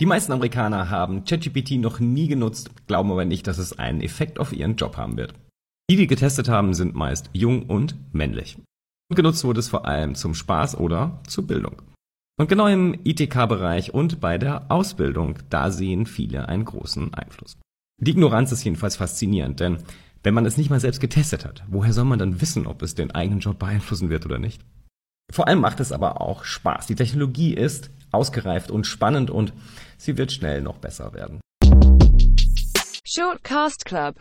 Die meisten Amerikaner haben ChatGPT noch nie genutzt, glauben aber nicht, dass es einen Effekt auf ihren Job haben wird. Die, die getestet haben, sind meist jung und männlich. Und genutzt wurde es vor allem zum Spaß oder zur Bildung. Und genau im ITK-Bereich und bei der Ausbildung, da sehen viele einen großen Einfluss. Die Ignoranz ist jedenfalls faszinierend, denn wenn man es nicht mal selbst getestet hat, woher soll man dann wissen, ob es den eigenen Job beeinflussen wird oder nicht? Vor allem macht es aber auch Spaß. Die Technologie ist ausgereift und spannend und sie wird schnell noch besser werden. Shortcast Club.